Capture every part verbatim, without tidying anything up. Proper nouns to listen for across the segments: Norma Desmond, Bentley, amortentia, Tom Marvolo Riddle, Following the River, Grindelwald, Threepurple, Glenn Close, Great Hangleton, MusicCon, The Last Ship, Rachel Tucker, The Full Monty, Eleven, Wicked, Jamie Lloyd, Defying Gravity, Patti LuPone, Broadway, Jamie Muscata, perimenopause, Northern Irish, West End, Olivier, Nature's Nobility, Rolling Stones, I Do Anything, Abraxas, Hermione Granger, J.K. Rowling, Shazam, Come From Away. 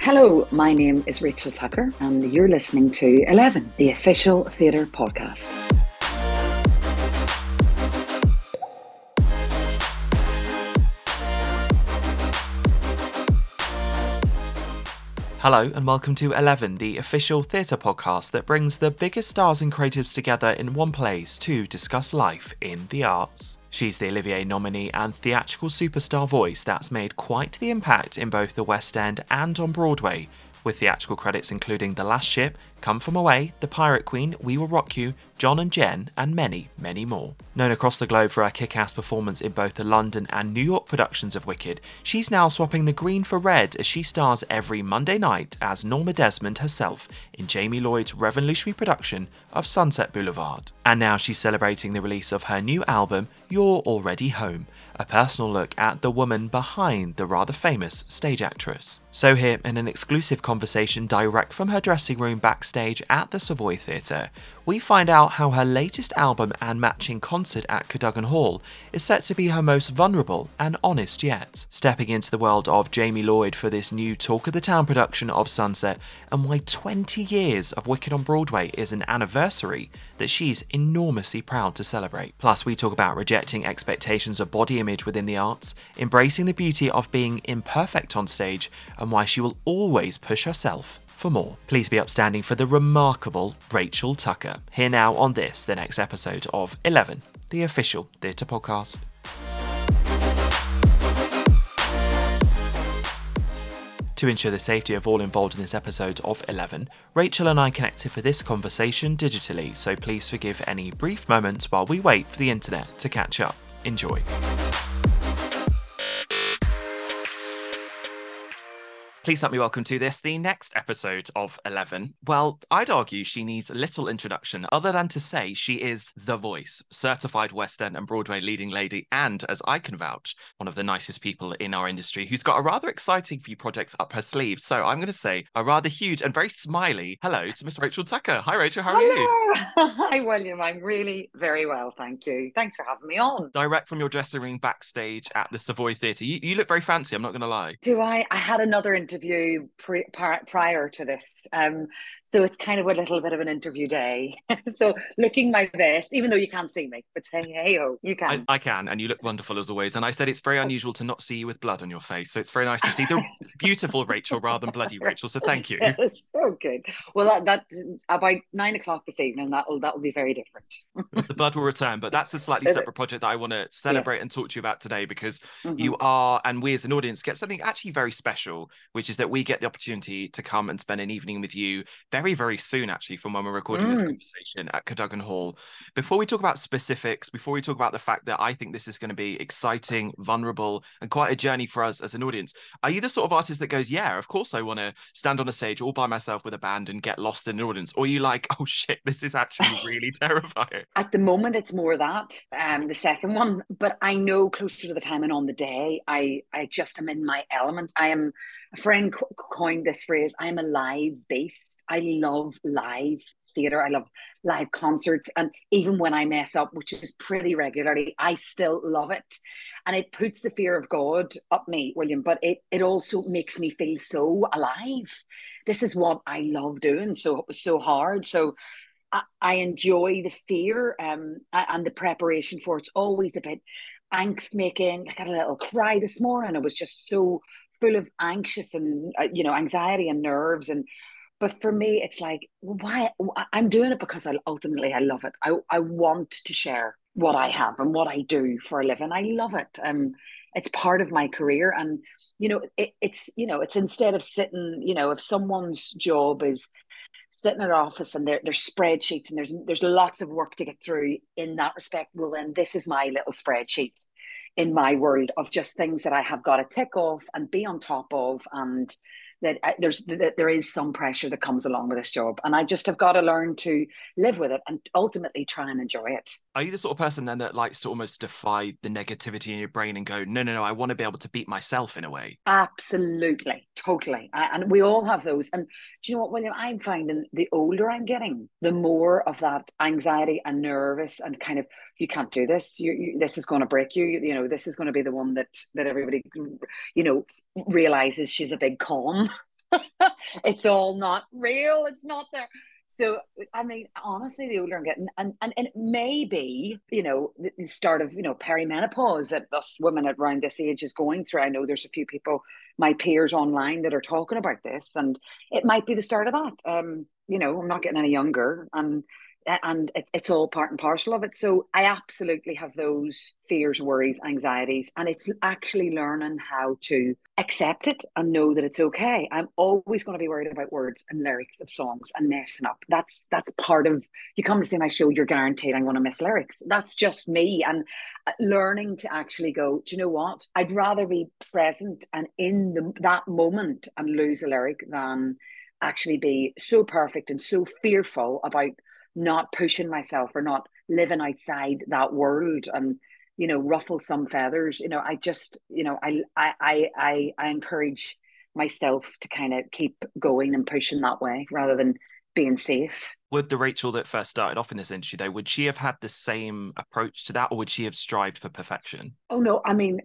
Hello, my name is Rachel Tucker and you're listening to Eleven, the official theatre podcast. Hello and welcome to Eleven, the official theatre podcast that brings the biggest stars and creatives together in one place to discuss life in the arts. She's the Olivier nominee and theatrical superstar voice that's made quite the impact in both the West End and on Broadway, with theatrical credits including The Last Ship, Come From Away, The Pirate Queen, We Will Rock You, John and Jen, and many, many more. Known across the globe for her kick-ass performance in both the London and New York productions of Wicked, she's now swapping the green for red as she stars every Monday night as Norma Desmond herself in Jamie Lloyd's revolutionary production of Sunset Boulevard. And now she's celebrating the release of her new album, You're Already Home, a personal look at the woman behind the rather famous stage actress. So here, in an exclusive conversation direct from her dressing room backstage at the Savoy Theatre, we find out how her latest album and matching concert at Cadogan Hall is set to be her most vulnerable and honest yet, stepping into the world of Jamie Lloyd for this new Talk of the Town production of Sunset, and why twenty years of Wicked on Broadway is an anniversary that she's enormously proud to celebrate. Plus, we talk about rejecting expectations of body image within the arts, embracing the beauty of being imperfect on stage, and why she will always push herself for more. Please be upstanding for the remarkable Rachel Tucker. Here now on this, the next episode of Eleven, the official theatre podcast. To ensure the safety of all involved in this episode of Eleven, Rachel and I connected for this conversation digitally, so please forgive any brief moments while we wait for the internet to catch up. Enjoy. Please help me welcome to this, the next episode of Eleven. Well, I'd argue she needs little introduction other than to say she is the voice, certified West End and Broadway leading lady, and, as I can vouch, one of the nicest people in our industry who's got a rather exciting few projects up her sleeve. So I'm going to say a rather huge and very smiley hello to Miss Rachel Tucker. Hi, Rachel. How are hello. you? Hi, William. I'm really very well, thank you. Thanks for having me on. Direct from your dressing room backstage at the Savoy Theatre. You, you look very fancy, I'm not going to lie. Do I? I had another interview. interview pre- prior to this um so it's kind of a little bit of an interview day. So looking my best, even though you can't see me, but hey, hey oh, you can. I, I can, and you look wonderful as always. And I said it's very unusual to not see you with blood on your face, so it's very nice to see the beautiful Rachel rather than bloody Rachel. So thank you. It's so good. Well, that, that about nine o'clock this evening, that will that will be very different. The blood will return, but that's a slightly Is separate it? project that I want to celebrate yes. and talk to you about today, because mm-hmm. you are, and we as an audience get something actually very special, which is that we get the opportunity to come and spend an evening with you. Very, very soon, actually, from when we're recording mm. this conversation at Cadogan Hall. Before we talk about specifics, before we talk about the fact that I think this is going to be exciting, vulnerable, and quite a journey for us as an audience, are you the sort of artist that goes, yeah, of course I want to stand on a stage all by myself with a band and get lost in an audience? Or are you like, oh shit, this is actually really terrifying? At the moment, it's more that, um, the second one. But I know closer to the time and on the day, I, I just am in my element. I am, a friend co- coined this phrase, I'm a live beast. I love live theatre. I love live concerts. And even when I mess up, which is pretty regularly, I still love it. And it puts the fear of God up me, William, but it, it also makes me feel so alive. This is what I love doing so, so hard. So I, I enjoy the fear um, and the preparation for it. It's always a bit angst making. I got a little cry this morning. It was just so full of anxious and, uh, you know, anxiety and nerves. And But for me, it's like, why? I'm doing it because I, ultimately I love it. I, I want to share what I have and what I do for a living. I love it. Um, it's part of my career. And, you know, it, it's, you know, it's instead of sitting, you know, if someone's job is sit in an office and there, there's spreadsheets and there's there's lots of work to get through in that respect. Well, then this is my little spreadsheet in my world of just things that I have got to tick off and be on top of, and that I, there's that there is some pressure that comes along with this job, and I just have got to learn to live with it and ultimately try and enjoy it. Are you the sort of person then that likes to almost defy the negativity in your brain and go, no, no, no, I want to be able to beat myself in a way? Absolutely, totally. I, and we all have those. And do you know what, William, I'm finding the older I'm getting, the more of that anxiety and nervous and kind of, you can't do this, you, you, this is going to break you, you, you know, this is going to be the one that, that everybody, you know, realises she's a big con. It's all not real, it's not there. So, I mean, honestly, the older I'm getting, and, and, and it may be, you know, the start of, you know, perimenopause that us women at around this age is going through. I know there's a few people, my peers online, that are talking about this, and it might be the start of that. Um, you know, I'm not getting any younger, and and it, it's all part and parcel of it. So I absolutely have those fears, worries, anxieties, and it's actually learning how to accept it and know that it's okay. I'm always going to be worried about words and lyrics of songs and messing up. That's that's part of, you come to see my show, you're guaranteed I'm going to miss lyrics. That's just me. And learning to actually go, do you know what? I'd rather be present and in the, that moment and lose a lyric than actually be so perfect and so fearful about not pushing myself or not living outside that world and, you know, ruffle some feathers. You know, I just, you know, I I I I encourage myself to kind of keep going and pushing that way rather than being safe. Would the Rachel that first started off in this industry, though, would she have had the same approach to that, or would she have strived for perfection? Oh no, I mean,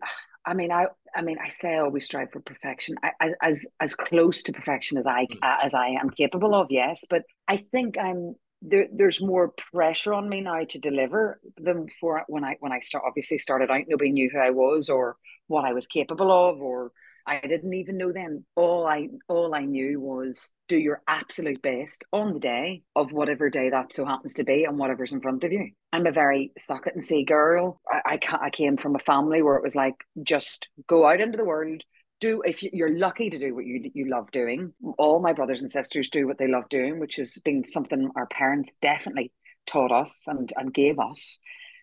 I mean, I I mean, I say I always strive for perfection. I, I, as as close to perfection as I mm. uh, as I am capable of, yes. But I think I'm. There, there's more pressure on me now to deliver than before. When I when I start, obviously started out, nobody knew who I was or what I was capable of, or I didn't even know then. All I all I knew was do your absolute best on the day of whatever day that so happens to be and whatever's in front of you. I'm a very sock it and see girl. I, I, ca- I came from a family where it was like, just go out into the world. Do if you're lucky to do what you you love doing. All my brothers and sisters do what they love doing, which has been something our parents definitely taught us and, and gave us.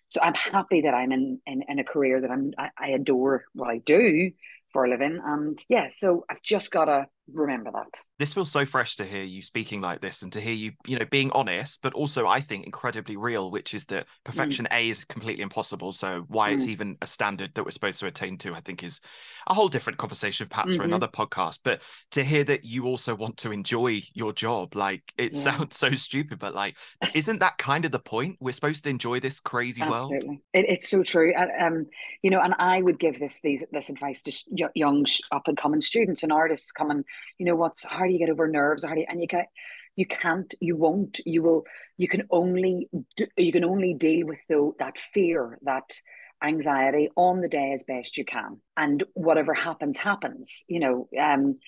So I'm happy that I'm in, in, in a career that I'm I, I adore what I do for a living. And yeah, so I've just got to remember that. This feels so fresh to hear you speaking like this and to hear you, you know, being honest, but also I think incredibly real, which is that perfection mm. A is completely impossible. So why mm. it's even a standard that we're supposed to attain to, I think is a whole different conversation, perhaps mm-hmm. for another podcast. But to hear that you also want to enjoy your job, like it yeah. sounds so stupid, but like, isn't that kind of the point? We're supposed to enjoy this crazy Absolutely. world. It, it's so true. I, um, you know, and I would give this these this advice to young up and coming students and artists coming. You know what's how do you get over nerves? How do you, and you can't, you can't, you won't, you will, you can only, do, you can only deal with though that fear, that anxiety on the day as best you can, and whatever happens, happens. You know, um,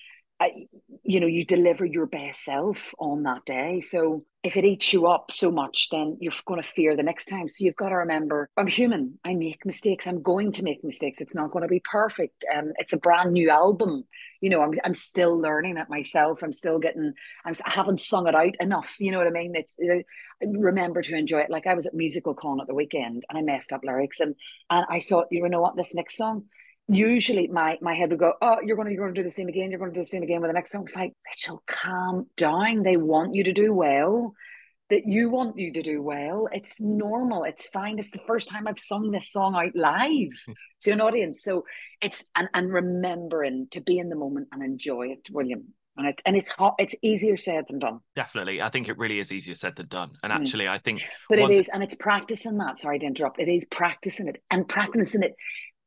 I, you know, you deliver your best self on that day. So if it eats you up so much, then you're going to fear the next time. So you've got to remember, I'm human. I make mistakes. I'm going to make mistakes. It's not going to be perfect. Um, it's a brand new album. You know, I'm I'm still learning it myself. I'm still getting, I'm, I haven't sung it out enough. You know what I mean? It, it, remember to enjoy it. Like I was at MusicCon at the weekend and I messed up lyrics and, and I thought, you know what, this next song, usually my my head would go, oh, you're going to you're going to do the same again, you're going to do the same again with the next song. It's like, Rachel, calm down. They want you to do well. That you want you to do well. It's normal. It's fine. It's the first time I've sung this song out live to an audience. So it's and and remembering to be in the moment and enjoy it, William. And it's and it's hot. It's easier said than done. Definitely, I think it really is easier said than done. And actually, mm. I think, but it is, th- and it's practicing that. Sorry to interrupt. It is practicing it and practicing it.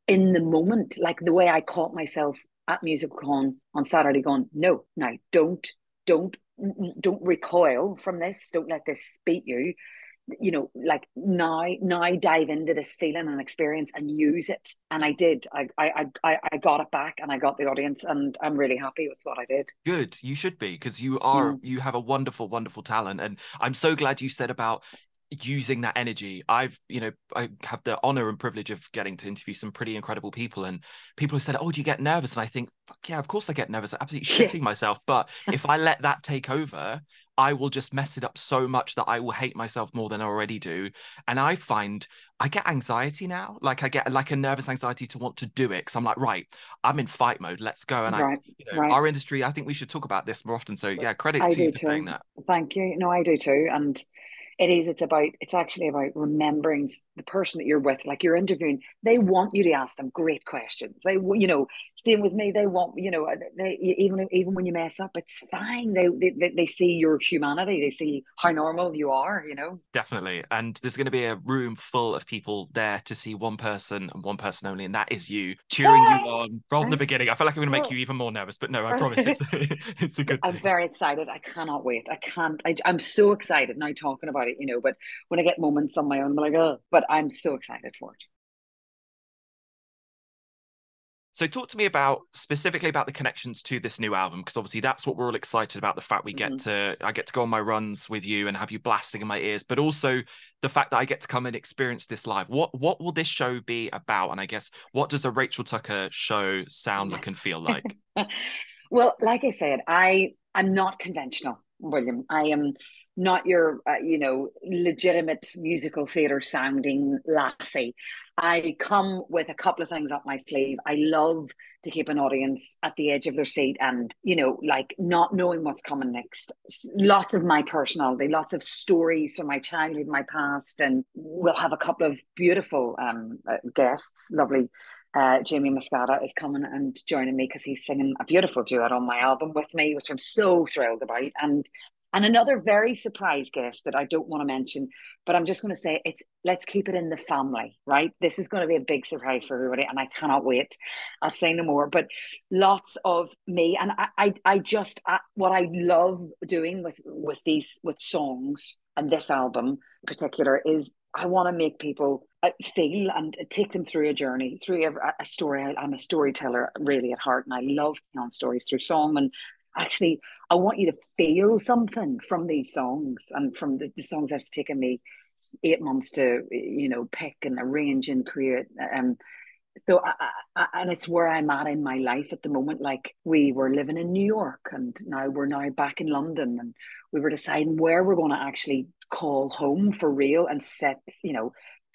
In the moment, like the way I caught myself at MusicCon on Saturday going, no, no, don't, don't, don't recoil from this. Don't let this beat you. You know, like now, now dive into this feeling and experience and use it. And I did. I, I, I, I got it back, and I got the audience, and I'm really happy with what I did. Good, you should be, because you are. Mm. You have a wonderful, wonderful talent, and I'm so glad you said about using that energy. I've, you know, I have the honor and privilege of getting to interview some pretty incredible people, and people have said, oh, do you get nervous? And I think, fuck yeah, of course I get nervous. I'm absolutely shitting myself. But if I let that take over, I will just mess it up so much that I will hate myself more than I already do. And I find I get anxiety now. Like I get like a nervous anxiety to want to do it. Cause I'm like, right, I'm in fight mode. Let's go. And right, I, you know, right. our industry, I think we should talk about this more often. So yeah, credit I to you for too. saying that. Thank you. No, I do too. And it is, it's about, it's actually about remembering the person that you're with, like you're interviewing, they want you to ask them great questions. They, you know, same with me, they want, you know, they, even even when you mess up, it's fine. They, they they see your humanity, they see how normal you are, you know. Definitely. And there's going to be a room full of people there to see one person and one person only, and that is you, cheering Yay! you on from the beginning. I feel like I'm going to make you even more nervous, but no, I promise it's, it's a good I'm thing. very excited. I cannot wait. I can't, I, I'm so excited now talking about it. You know, but when I get moments on my own, I'm like, oh, but I'm so excited for it. So talk to me about specifically about the connections to this new album, because obviously that's what we're all excited about. The fact we mm-hmm. get to, I get to go on my runs with you and have you blasting in my ears, but also the fact that I get to come and experience this live. What what will this show be about? And I guess, what does a Rachel Tucker show sound, look and feel like? Well, like I said, I, I'm not conventional, William. I am... not your, uh, you know, legitimate musical theatre sounding lassie. I come with a couple of things up my sleeve. I love to keep an audience at the edge of their seat and, you know, like not knowing what's coming next. Lots of my personality, lots of stories from my childhood, my past, and we'll have a couple of beautiful um, uh, guests, lovely Uh, Jamie Muscata is coming and joining me because he's singing a beautiful duet on my album with me, which I'm so thrilled about. And and another very surprise guest that I don't want to mention, but I'm just going to say it's let's keep it in the family, right? This is going to be a big surprise for everybody, and I cannot wait. I'll say no more, but lots of me, and I, I, I just I, what I love doing with with these with songs and this album in particular is I want to make people feel and take them through a journey, through a, a story. I'm a storyteller really at heart, and I love telling stories through song. And actually, I want you to feel something from these songs and from the, the songs that's taken me eight months to, you know, pick and arrange and create. Um, so, I, I, and it's where I'm at in my life at the moment. Like we were living in New York, and now we're now back in London, and we were deciding where we're going to actually call home for real and set, you know,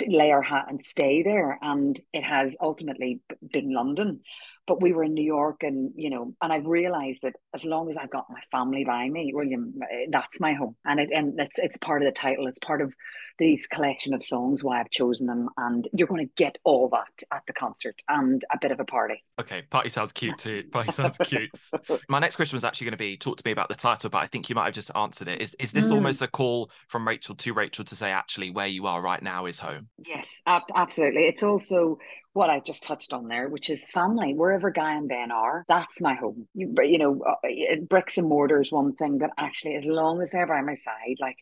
lay our hat and stay there. And it has ultimately been London. But we were in New York, and, you know, and I've realized that as long as I've got my family by me, William, that's my home. And it, and it's, it's part of the title. It's part of these collection of songs, why I've chosen them. And you're going to get all that at the concert and a bit of a party. Okay. Party sounds cute too. Party sounds cute. My next question was actually going to be, talk to me about the title, but I think you might have just answered it. Is, is this mm. almost a call from Rachel to Rachel to say, actually, where you are right now is home? Yes, ab- absolutely. It's also... what I just touched on there, which is family. Wherever Guy and Ben are, that's my home. You, you know, uh, bricks and mortar is one thing, but actually, as long as they're by my side, like,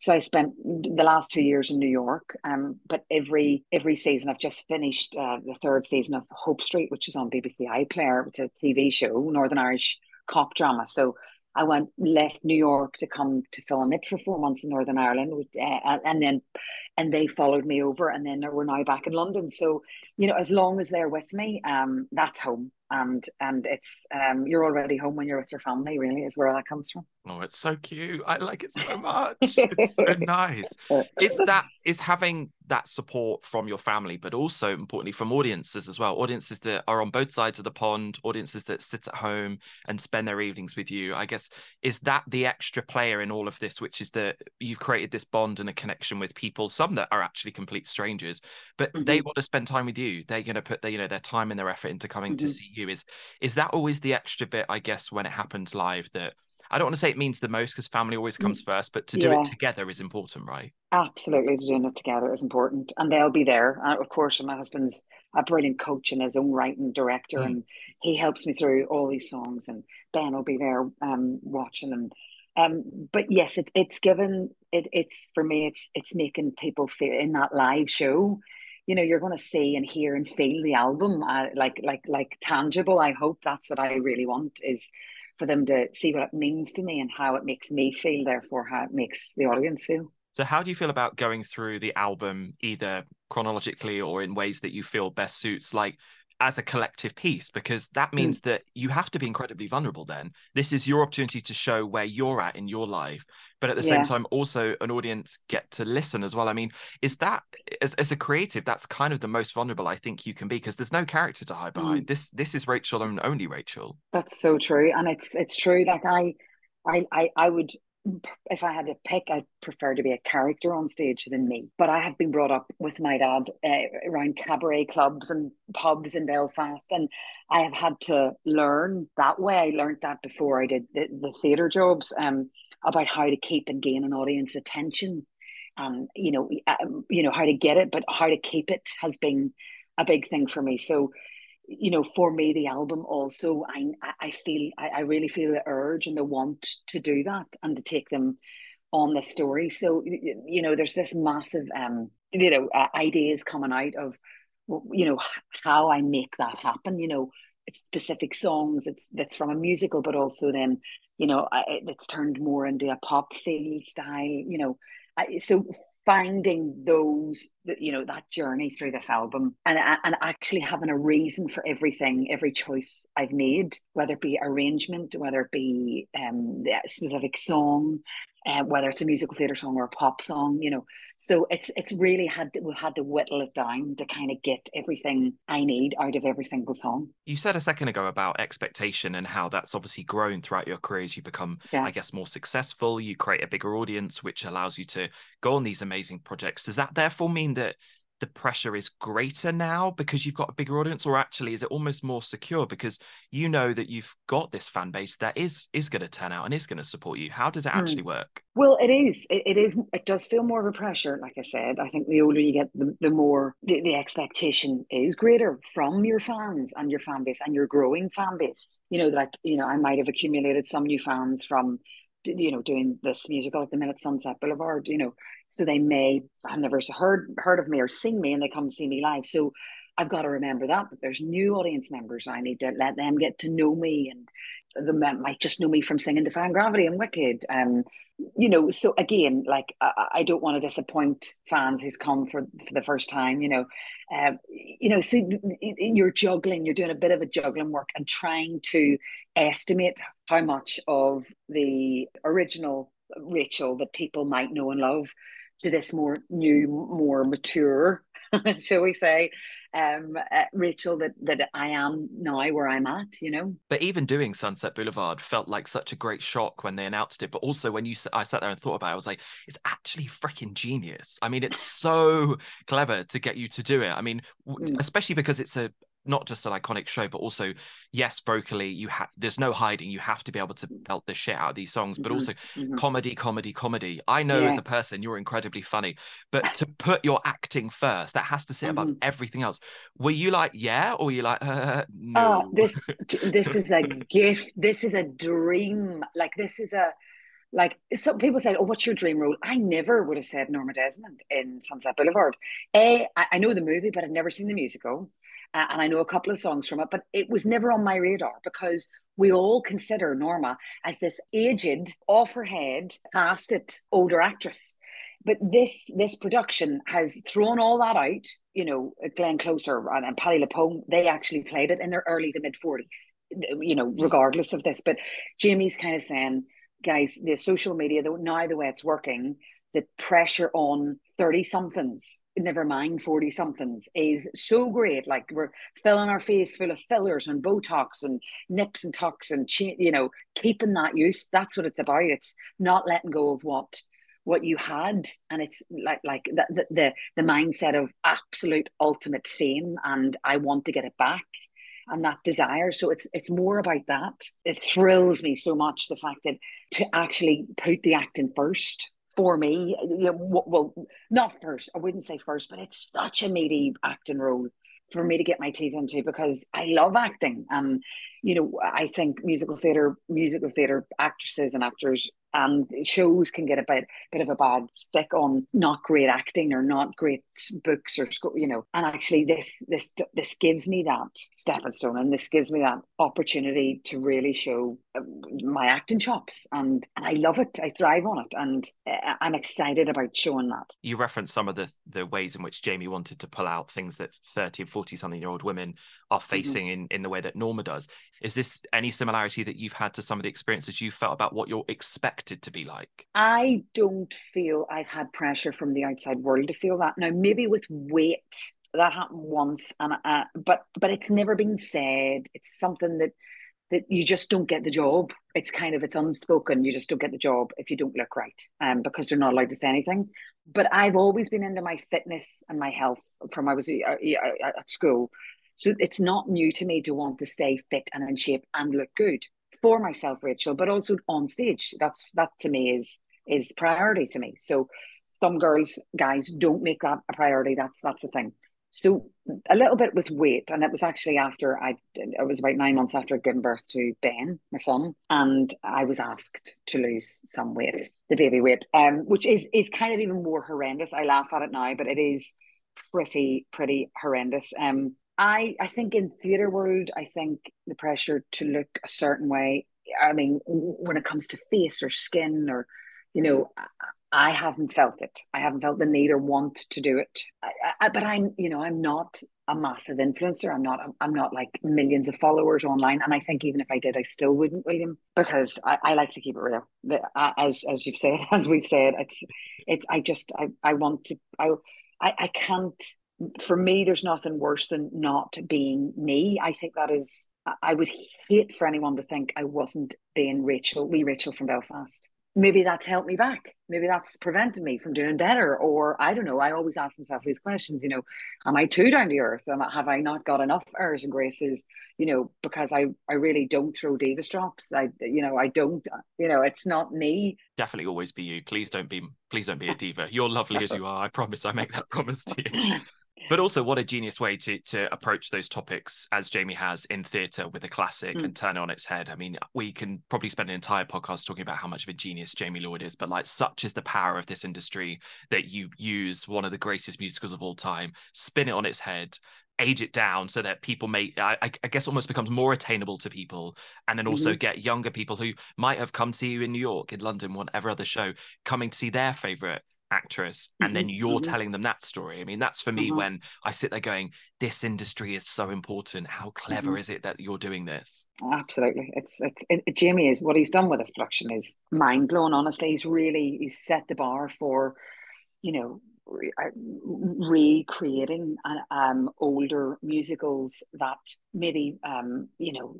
so I spent the last two years in New York, um, but every every season, I've just finished uh, the third season of Hope Street, which is on B B C iPlayer. It's a T V show, Northern Irish cop drama. So I went, left New York to come to film it for four months in Northern Ireland, uh, and then and they followed me over, and then we're now back in London. So, you know, as long as they're with me, um, that's home. And and it's um, you're already home when you're with your family, really, is where that comes from. Oh, it's so cute. I like it so much. It's so nice. It's that is having that support from your family, but also importantly from audiences as well. Audiences that are on both sides of the pond, audiences that sit at home and spend their evenings with you. I guess, is that the extra player in all of this, which is that you've created this bond and a connection with people, some that are actually complete strangers, but mm-hmm. they want to spend time with you. They're going to put their, you know, their time and their effort into coming mm-hmm. to see you. Is is that always the extra bit, I guess, when it happens live, that I don't want to say it means the most, because family always comes first, but to do yeah. it together is important, right? Absolutely, to doing it together is important, and they'll be there. Uh, of course, my husband's a brilliant coach in his own right and director, mm. and he helps me through all these songs, and Ben will be there um, watching them. Um, but yes, it, it's given, it, it's for me, it's it's making people feel in that live show. You know, you're going to see and hear and feel the album, uh, like like like tangible. I hope that's what I really want, is for them to see what it means to me and how it makes me feel, therefore how it makes the audience feel. So how do you feel about going through the album, either chronologically or in ways that you feel best suits? Like, as a collective piece, because that means mm. that you have to be incredibly vulnerable then. This is your opportunity to show where you're at in your life, but at the yeah. same time also an audience get to listen as well. I mean, is that, as, as a creative, that's kind of the most vulnerable I think you can be, because there's no character to hide behind. Mm. This this is Rachel and only Rachel. That's so true. And it's it's true. Like I, I, I, I would, if I had to pick, I'd prefer to be a character on stage than me. But I have been brought up with my dad uh, around cabaret clubs and pubs in Belfast, and I have had to learn that way. I learned that before I did the, the theatre jobs, um, about how to keep and gain an audience attention, um, you know, uh, you know how to get it, but how to keep it has been a big thing for me. So, you know, for me, the album also, I I feel, I, I really feel the urge and the want to do that and to take them on the story. So, you know, there's this massive, um, you know, uh, ideas coming out of, you know, how I make that happen, you know, specific songs, it's that's from a musical, but also then, you know, I, it's turned more into a pop feel style, you know, I, so finding those, you know, that journey through this album, and and actually having a reason for everything, every choice I've made, whether it be arrangement, whether it be um, a specific song, uh, whether it's a musical theatre song or a pop song, you know. So it's it's really had to, we've had to whittle it down to kind of get everything I need out of every single song. You said a second ago about expectation and how that's obviously grown throughout your career as you become, yeah. I guess, more successful. You create a bigger audience, which allows you to go on these amazing projects. Does that therefore mean that the pressure is greater now because you've got a bigger audience, or actually is it almost more secure because you know that you've got this fan base that is is going to turn out and is going to support you? How does it actually mm. work? Well, it is. It, it is. It does feel more of a pressure. Like I said, I think the older you get, the, the more the, the expectation is greater from your fans and your fan base and your growing fan base. You know, like, you know, I might have accumulated some new fans from, you know, doing this musical at the minute, Sunset Boulevard, you know, so they may have never heard heard of me or seen me, and they come see me live. So I've got to remember that, but there's new audience members. I need to let them get to know me, and they might just know me from singing Defying Gravity and Wicked. Um, you know, so again, like, I, I don't want to disappoint fans who's come for, for the first time, you know. Uh, you know, see, you're juggling, you're doing a bit of a juggling work and trying to estimate how much of the original Rachel that people might know and love to this more new, more mature, shall we say, um, uh, Rachel that that I am now, where I'm at, you know. But even doing Sunset Boulevard felt like such a great shock when they announced it. But also when you, I sat there and thought about it, I was like, it's actually freaking genius. I mean, it's so clever to get you to do it. I mean, w- mm. especially because it's a not just an iconic show, but also, yes, vocally, you ha- there's no hiding. You have to be able to belt the shit out of these songs, but mm-hmm, also mm-hmm. comedy, comedy, comedy. I know yeah. as a person, you're incredibly funny, but to put your acting first, that has to sit mm-hmm. above everything else. Were you like, yeah, or were you like, uh, no? Oh, this this is a gift. This is a dream. Like, this is a, like, some people said, oh, what's your dream role? I never would have said Norma Desmond in Sunset Boulevard. A, I, I know the movie, but I've never seen the musical. Uh, and I know a couple of songs from it, but it was never on my radar because we all consider Norma as this aged, off her head, past it, older actress. But this this production has thrown all that out. You know, Glenn Close and, and Patti LuPone, they actually played it in their early to mid forties, you know, regardless of this. But Jamie's kind of saying, guys, the social media, though, now the way it's working, the pressure on thirty-somethings, never mind forty-somethings, is so great. Like, we're filling our face full of fillers and Botox and nips and tucks and, cha- you know, keeping that youth. That's what it's about. It's not letting go of what what you had. And it's like like the the, the mindset of absolute ultimate fame, and I want to get it back, and that desire. So it's it's more about that. It thrills me so much, the fact that to actually put the acting first, for me, you know, well, not first, I wouldn't say first, but it's such a meaty acting role for me to get my teeth into, because I love acting. Um, you know, I think musical theatre, musical theatre actresses and actors and shows can get a bit, bit of a bad stick on not great acting or not great books or, you know, and actually this this this gives me that stepping stone, and this gives me that opportunity to really show my acting chops, and, and I love it. I thrive on it, and I'm excited about showing that. You referenced some of the, the ways in which Jamie wanted to pull out things that thirty and forty something year old women are facing mm-hmm. in, in the way that Norma does. Is this any similarity that you've had to some of the experiences you felt about what you're expected to be like? I don't feel I've had pressure from the outside world to feel that. Now, maybe with weight, that happened once, and uh, but but it's never been said. It's something that that you just don't get the job. It's kind of, it's unspoken. You just don't get the job if you don't look right, um, because they're not allowed to say anything. But I've always been into my fitness and my health from I was uh, uh, at school. So it's not new to me to want to stay fit and in shape and look good for myself, Rachel, but also on stage. That's, that to me is, is priority to me. So some girls, guys don't make that a priority. That's, that's a thing. So a little bit with weight, and it was actually after I, it was about nine months after I'd given birth to Ben, my son, and I was asked to lose some weight, the baby weight, um, which is, is kind of even more horrendous. I laugh at it now, but it is pretty, pretty horrendous. Um, I, I think in theatre world, I think the pressure to look a certain way, I mean, when it comes to face or skin or, you know, I haven't felt it. I haven't felt the need or want to do it. I, I, but I'm, you know, I'm not a massive influencer. I'm not, I'm not like millions of followers online. And I think even if I did, I still wouldn't, William, because I, I like to keep it real. As, as you've said, as we've said, it's, it's, I just, I, I want to, I, I, I can't, for me, there's nothing worse than not being me. I think that is, I would hate for anyone to think I wasn't being Rachel, wee Rachel from Belfast. Maybe that's held me back. Maybe that's prevented me from doing better. Or I don't know, I always ask myself these questions, you know, am I too down to earth? Am I, have I not got enough airs and graces? You know, because I, I really don't throw Davis drops. I, you know, I don't, you know, it's not me. Definitely always be you. Please don't be, please don't be a diva. You're lovely as you are. I promise, I make that promise to you. But also, what a genius way to to approach those topics, as Jamie has in theatre with a classic, mm. and turn it on its head. I mean, we can probably spend an entire podcast talking about how much of a genius Jamie Lloyd is, but like, such is the power of this industry that you use one of the greatest musicals of all time, spin it on its head, age it down so that people may, I, I guess, almost becomes more attainable to people, and then also mm-hmm. get younger people who might have come to see you in New York, in London, whatever other show, coming to see their favourite actress, and mm-hmm. then you're mm-hmm. telling them that story. I mean, that's for me uh-huh. when I sit there going, this industry is so important. How clever mm-hmm. is it that you're doing this? Absolutely. It's it's it, Jamie is, what he's done with this production is mind blowing. Honestly, he's really he's set the bar for, you know, re- recreating um older musicals that maybe um you know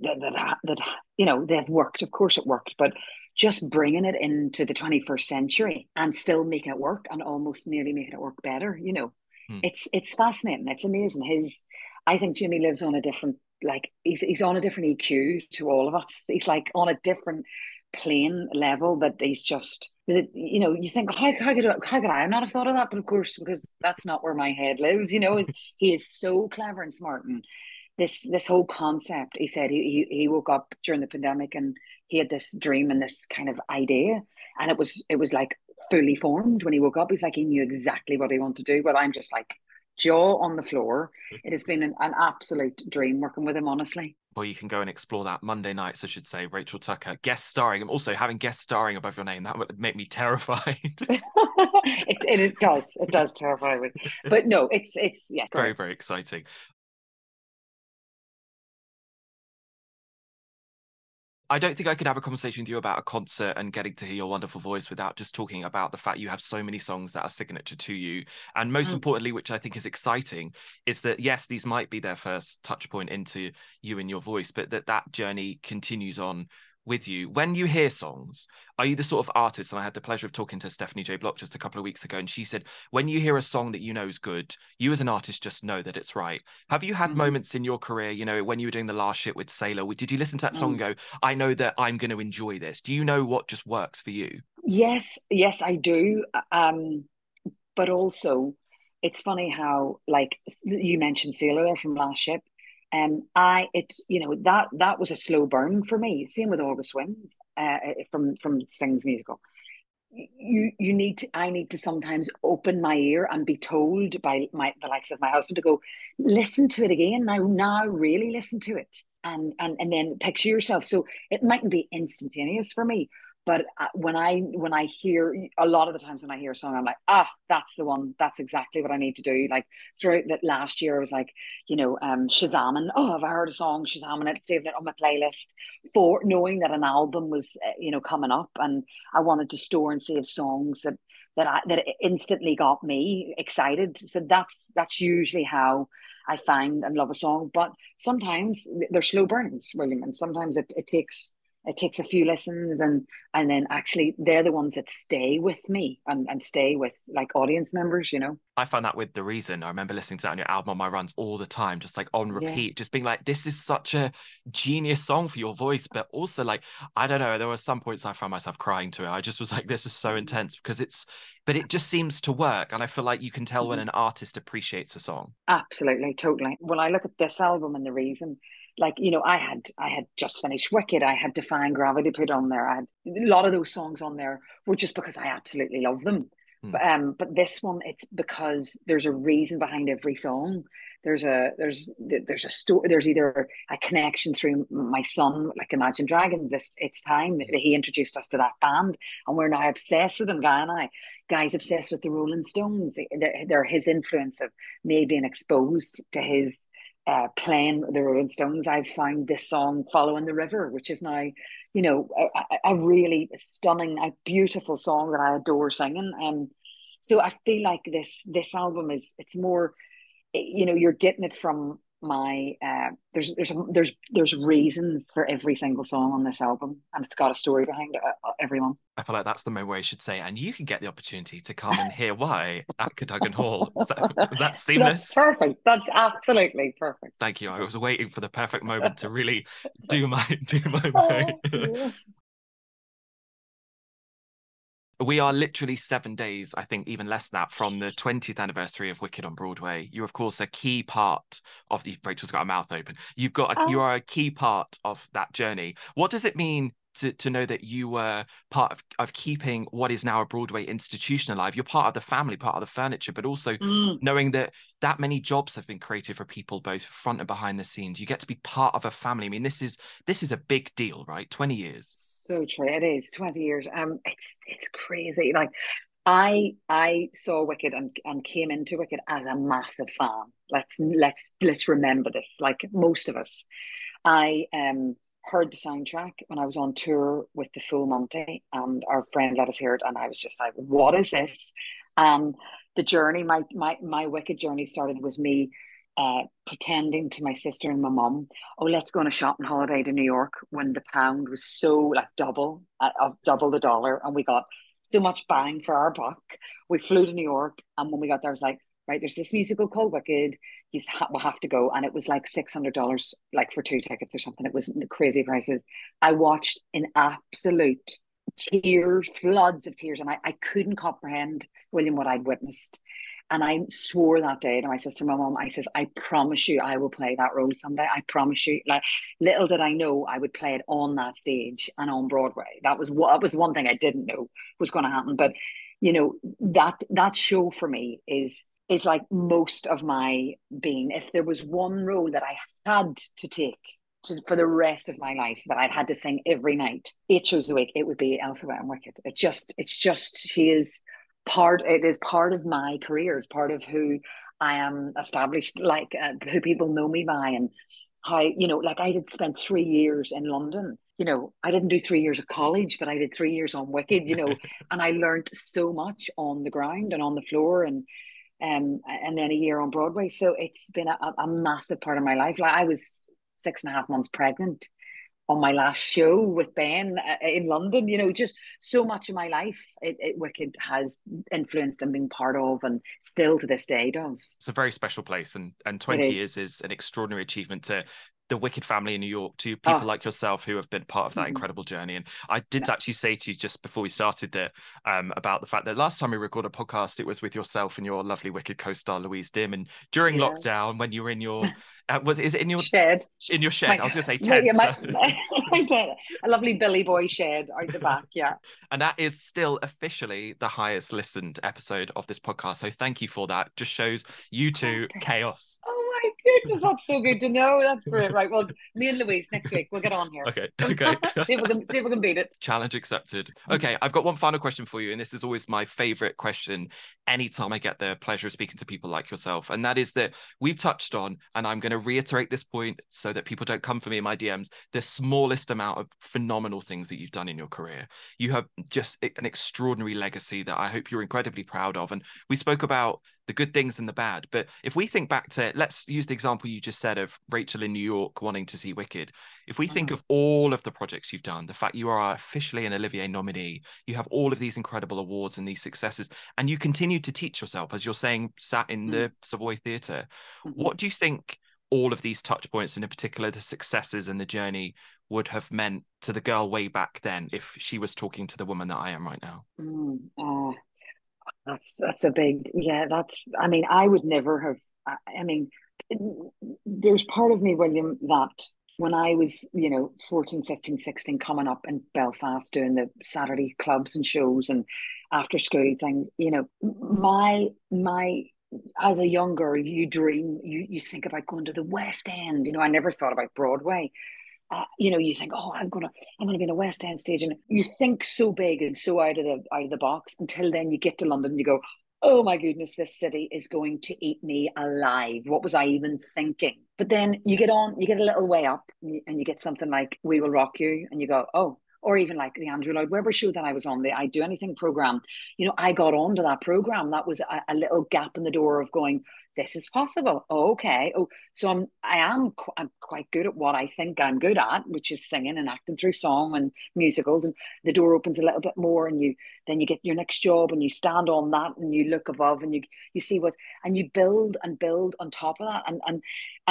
that, that that you know they've worked. Of course, it worked, but just bringing it into the twenty-first century and still making it work, and almost nearly making it work better. You know, mm. it's it's fascinating. It's amazing. His, I think Jimmy lives on a different, like he's he's on a different E Q to all of us. He's like on a different plane level that he's just, you know, you think, how, how, could, how could I not have thought of that? But of course, because that's not where my head lives, you know. He is so clever and smart. And This this whole concept, he said, he, he he woke up during the pandemic and he had this dream and this kind of idea, and it was it was like fully formed when he woke up. He's like, he knew exactly what he wanted to do. But I'm just like, jaw on the floor. It has been an, an absolute dream working with him, honestly. Well, you can go and explore that Monday nights, I should say. Rachel Tucker, guest starring. I'm also having guest starring above your name. That would make me terrified. it, it it does it does terrify me. But no, it's it's yeah, very very exciting. I don't think I could have a conversation with you about a concert and getting to hear your wonderful voice without just talking about the fact you have so many songs that are signature to you. And most mm. importantly, which I think is exciting, is that, yes, these might be their first touch point into you and your voice, but that that journey continues on with you. When you hear songs, are you the sort of artist, and I had the pleasure of talking to Stephanie J. Block just a couple of weeks ago, and she said, when you hear a song that you know is good, you as an artist just know that it's right. Have you had mm-hmm. moments in your career, you know, when you were doing The Last Ship with Sailor, did you listen to that mm-hmm. song and go, I know that I'm going to enjoy this? Do you know what just works for you? Yes, yes, I do. Um, but also, it's funny how, like, you mentioned Sailor there from Last Ship. Um, I it you know that that was a slow burn for me. Same with August Wins uh, from from Sting's musical. You you need to, I need to sometimes open my ear and be told by my the likes of my husband to go listen to it again. Now now really listen to it and and and then picture yourself. So it mightn't be instantaneous for me, but when I when I hear a lot of the times when I hear a song, I'm like, ah, that's the one. That's exactly what I need to do. Like throughout that last year, I was like, you know, um, Shazamming. Oh, have I heard a song? Shazamming it, saving it on my playlist, for knowing that an album was, uh, you know, coming up, and I wanted to store and save songs that that I, that instantly got me excited. So that's that's usually how I find and love a song. But sometimes they're slow burns, William, and sometimes it, it takes. It takes a few lessons, and and then actually they're the ones that stay with me and, and stay with like audience members, you know. I found that with The Reason. I remember listening to that on your album on my runs all the time, just like on repeat, yeah. Just being like, this is such a genius song for your voice. But also like, I don't know, there were some points I found myself crying to it. I just was like, this is so intense because it's, but it just seems to work. And I feel like you can tell mm-hmm. when an artist appreciates a song. Absolutely, totally. When I look at this album and The Reason, like, you know, I had I had just finished Wicked. I had Defying Gravity put on there. I had a lot of those songs on there were just because I absolutely love them. Mm. But, um, but this one, it's because there's a reason behind every song. There's a there's there's a story. There's either a connection through my son, like Imagine Dragons. This it's time he introduced us to that band, and we're now obsessed with them. Guy and I, Guy's obsessed with the Rolling Stones. They're, they're his influence of me being exposed to his. Uh, playing the Rolling Stones, I've found this song Following the River, which is now, you know, a, a really stunning, a beautiful song that I adore singing. Um, so I feel like this this album is, it's more, you know, you're getting it from my, uh, there's there's there's there's reasons for every single song on this album, and it's got a story behind it, uh, everyone. I feel like that's the main way I should say, and you can get the opportunity to come and hear why at Cadogan Hall. Was that, was that seamless? That's perfect. That's absolutely perfect. Thank you. I was waiting for the perfect moment to really do my do my way. Oh, yeah. We are literally seven days, I think even less than that, from the twentieth anniversary of Wicked on Broadway. You, of course, a key part of the, Rachel's got her mouth open. You've got, a, oh. you are a key part of that journey. What does it mean to, to know that you were part of, of keeping what is now a Broadway institution alive? You're part of the family, part of the furniture, but also mm. knowing that that many jobs have been created for people, both front and behind the scenes. You get to be part of a family. I mean, this is this is a big deal, right? twenty years. So true. It is twenty years. Um, it's it's crazy. Like, I I saw Wicked and, and came into Wicked as a massive fan. Let's let's let's remember this. Like most of us, I um. heard the soundtrack when I was on tour with the Full Monty, and our friend let us hear it, and I was just like, what is this? Um, the journey, my my my Wicked journey started with me uh, pretending to my sister and my mum, oh, let's go on a shopping holiday to New York, when the pound was so like double, uh, of double the dollar, and we got so much bang for our buck. We flew to New York, and when we got there, I was like, right, there's this musical called Wicked, you ha- will have to go. And it was like six hundred dollars, like for two tickets or something. It was crazy prices. I watched in absolute tears, floods of tears. And I, I couldn't comprehend, William, what I'd witnessed. And I swore that day to my sister, my mum, I says, I promise you I will play that role someday. I promise you. Like, little did I know I would play it on that stage and on Broadway. That was what, that was one thing I didn't know was going to happen. But, you know, that that show for me is... is like most of my being. If there was one role that I had to take to, for the rest of my life, that I'd had to sing every night, eight shows a week, it would be Alphabet and Wicked. It just, it's just, she is part, it is part of my career. It's part of who I am established, like uh, who people know me by, and how, you know, like I did spend three years in London. You know, I didn't do three years of college, but I did three years on Wicked, you know, and I learned so much on the ground and on the floor, and Um, and then a year on Broadway. So it's been a, a massive part of my life. Like I was six and a half months pregnant on my last show with Ben in London. You know, just so much of my life it, it, Wicked has influenced and been part of, and still to this day does. It's a very special place, and, and twenty years is an extraordinary achievement to the Wicked family in New York, to people oh. like yourself who have been part of that mm-hmm. incredible journey. And I did yeah. actually say to you just before we started that um, about the fact that last time we recorded a podcast, it was with yourself and your lovely Wicked co-star Louise Dim. And during yeah. lockdown, when you were in your uh, was is it in your shed? In your shed, my, I was going to say tent. Yeah, my, my, my, a lovely Billy Boy shed out the back, yeah. And that is still officially the highest listened episode of this podcast. So thank you for that. Just shows you two okay. chaos. Oh. Goodness, that's so good to know. That's great. Right, well, me and Louise next week, we'll get on here. Okay, okay. see, if we can, see if we can beat it. Challenge accepted. Okay, I've got one final question for you, and this is always my favourite question anytime I get the pleasure of speaking to people like yourself, and that is that we've touched on, and I'm going to reiterate this point so that people don't come for me in my D Ms, the smallest amount of phenomenal things that you've done in your career. You have just an extraordinary legacy that I hope you're incredibly proud of, and we spoke about the good things and the bad, but if we think back to, let's use the example you just said of Rachel in New York wanting to see Wicked. If we think of all of the projects you've done, the fact you are officially an Olivier nominee, you have all of these incredible awards and these successes, and you continue to teach yourself, as you're saying, sat in mm. the Savoy Theatre. Mm-hmm. What do you think all of these touch points, and in particular the successes and the journey, would have meant to the girl way back then if she was talking to the woman that I am right now? Mm, uh, that's that's a big, yeah, that's, I mean, I would never have, I, I mean, there's part of me, William, that when I was, you know, fourteen, fifteen, sixteen, coming up in Belfast doing the Saturday clubs and shows and after school things, you know, my, my, as a young girl, you dream, you, you think about going to the West End. You know, I never thought about Broadway. Uh, you know, you think, oh, I'm going to, I'm going to be in a West End stage. And you think so big and so out of the, out of the box until then you get to London and you go, oh my goodness, this city is going to eat me alive. What was I even thinking? But then you get on, you get a little way up and you, and you get something like We Will Rock You and you go, oh, or even like the Andrew Lloyd Webber show that I was on, the I Do Anything program. You know, I got onto that program. That was a, a little gap in the door of going, this is possible. Oh, okay. Oh, so I'm, I am qu- I'm quite good at what I think I'm good at, which is singing and acting through song and musicals. And the door opens a little bit more, and you then you get your next job, and you stand on that, and you look above, and you you see what's, and you build and build on top of that, and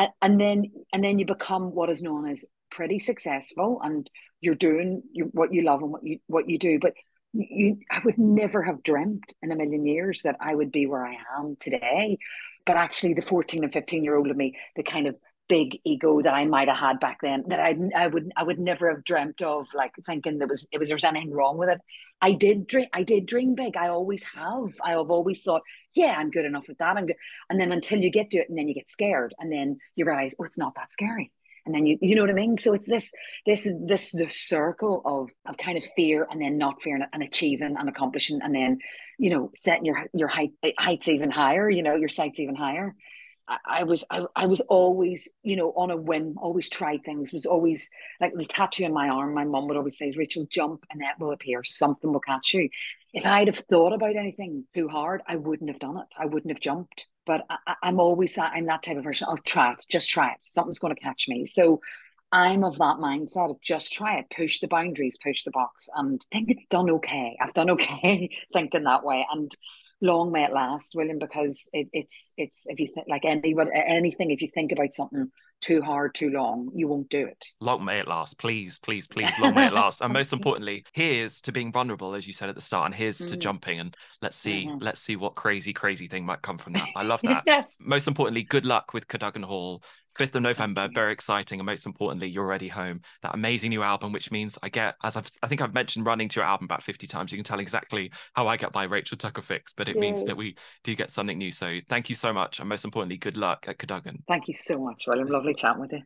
and and then and then you become what is known as pretty successful, and you're doing what you love and what you what you do, but. You, I would never have dreamt in a million years that I would be where I am today. But actually the fourteen and fifteen year old of me, the kind of big ego that I might have had back then, that I I would I would never have dreamt of, like thinking there was it was there's anything wrong with it. I did dream I did dream big. I always have. I have always thought, yeah, I'm good enough at that. I'm good. And then until you get to it, and then you get scared, and then you realize, oh, it's not that scary. And then you you know what I mean? So it's this this this the circle of of kind of fear, and then not fearing it, and achieving and accomplishing, and then, you know, setting your your height, heights even higher, you know, your sights even higher. I, I was I, I was always, you know, on a whim, always tried things, was always like the tattoo on my arm. My mum would always say, Rachel, jump and that will appear, something will catch you. If I'd have thought about anything too hard, I wouldn't have done it. I wouldn't have jumped. But I, I'm always that, I'm that type of person. I'll try it. Just try it. Something's going to catch me. So I'm of that mindset of just try it. Push the boundaries, push the box, and think it's done okay. I've done okay thinking that way. And long may it last, William, because it, it's, it's if you think like any, anything, if you think about something too hard, too long, you won't do it. Long may it last. Please, please, please, long may it last. And most importantly, here's to being vulnerable, as you said at the start, and here's mm. to jumping. And let's see, mm-hmm. let's see what crazy, crazy thing might come from that. I love that. Yes. Most importantly, good luck with Cadogan Hall, fifth of November. Very exciting. And most importantly, You're Already Home, that amazing new album, which means I get, as I've, I think I've mentioned running to your album about fifty times, you can tell exactly how I get my Rachel Tucker fix, but it Yay. means that we do get something new. So thank you so much. And most importantly, good luck at Cadogan. Thank you so much, William. Lovely chatting with you.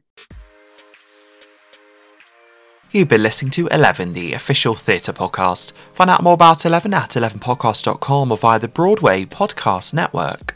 You've been listening to Eleven, the official theatre podcast. Find out more about Eleven at eleven podcast dot com or via the Broadway Podcast Network.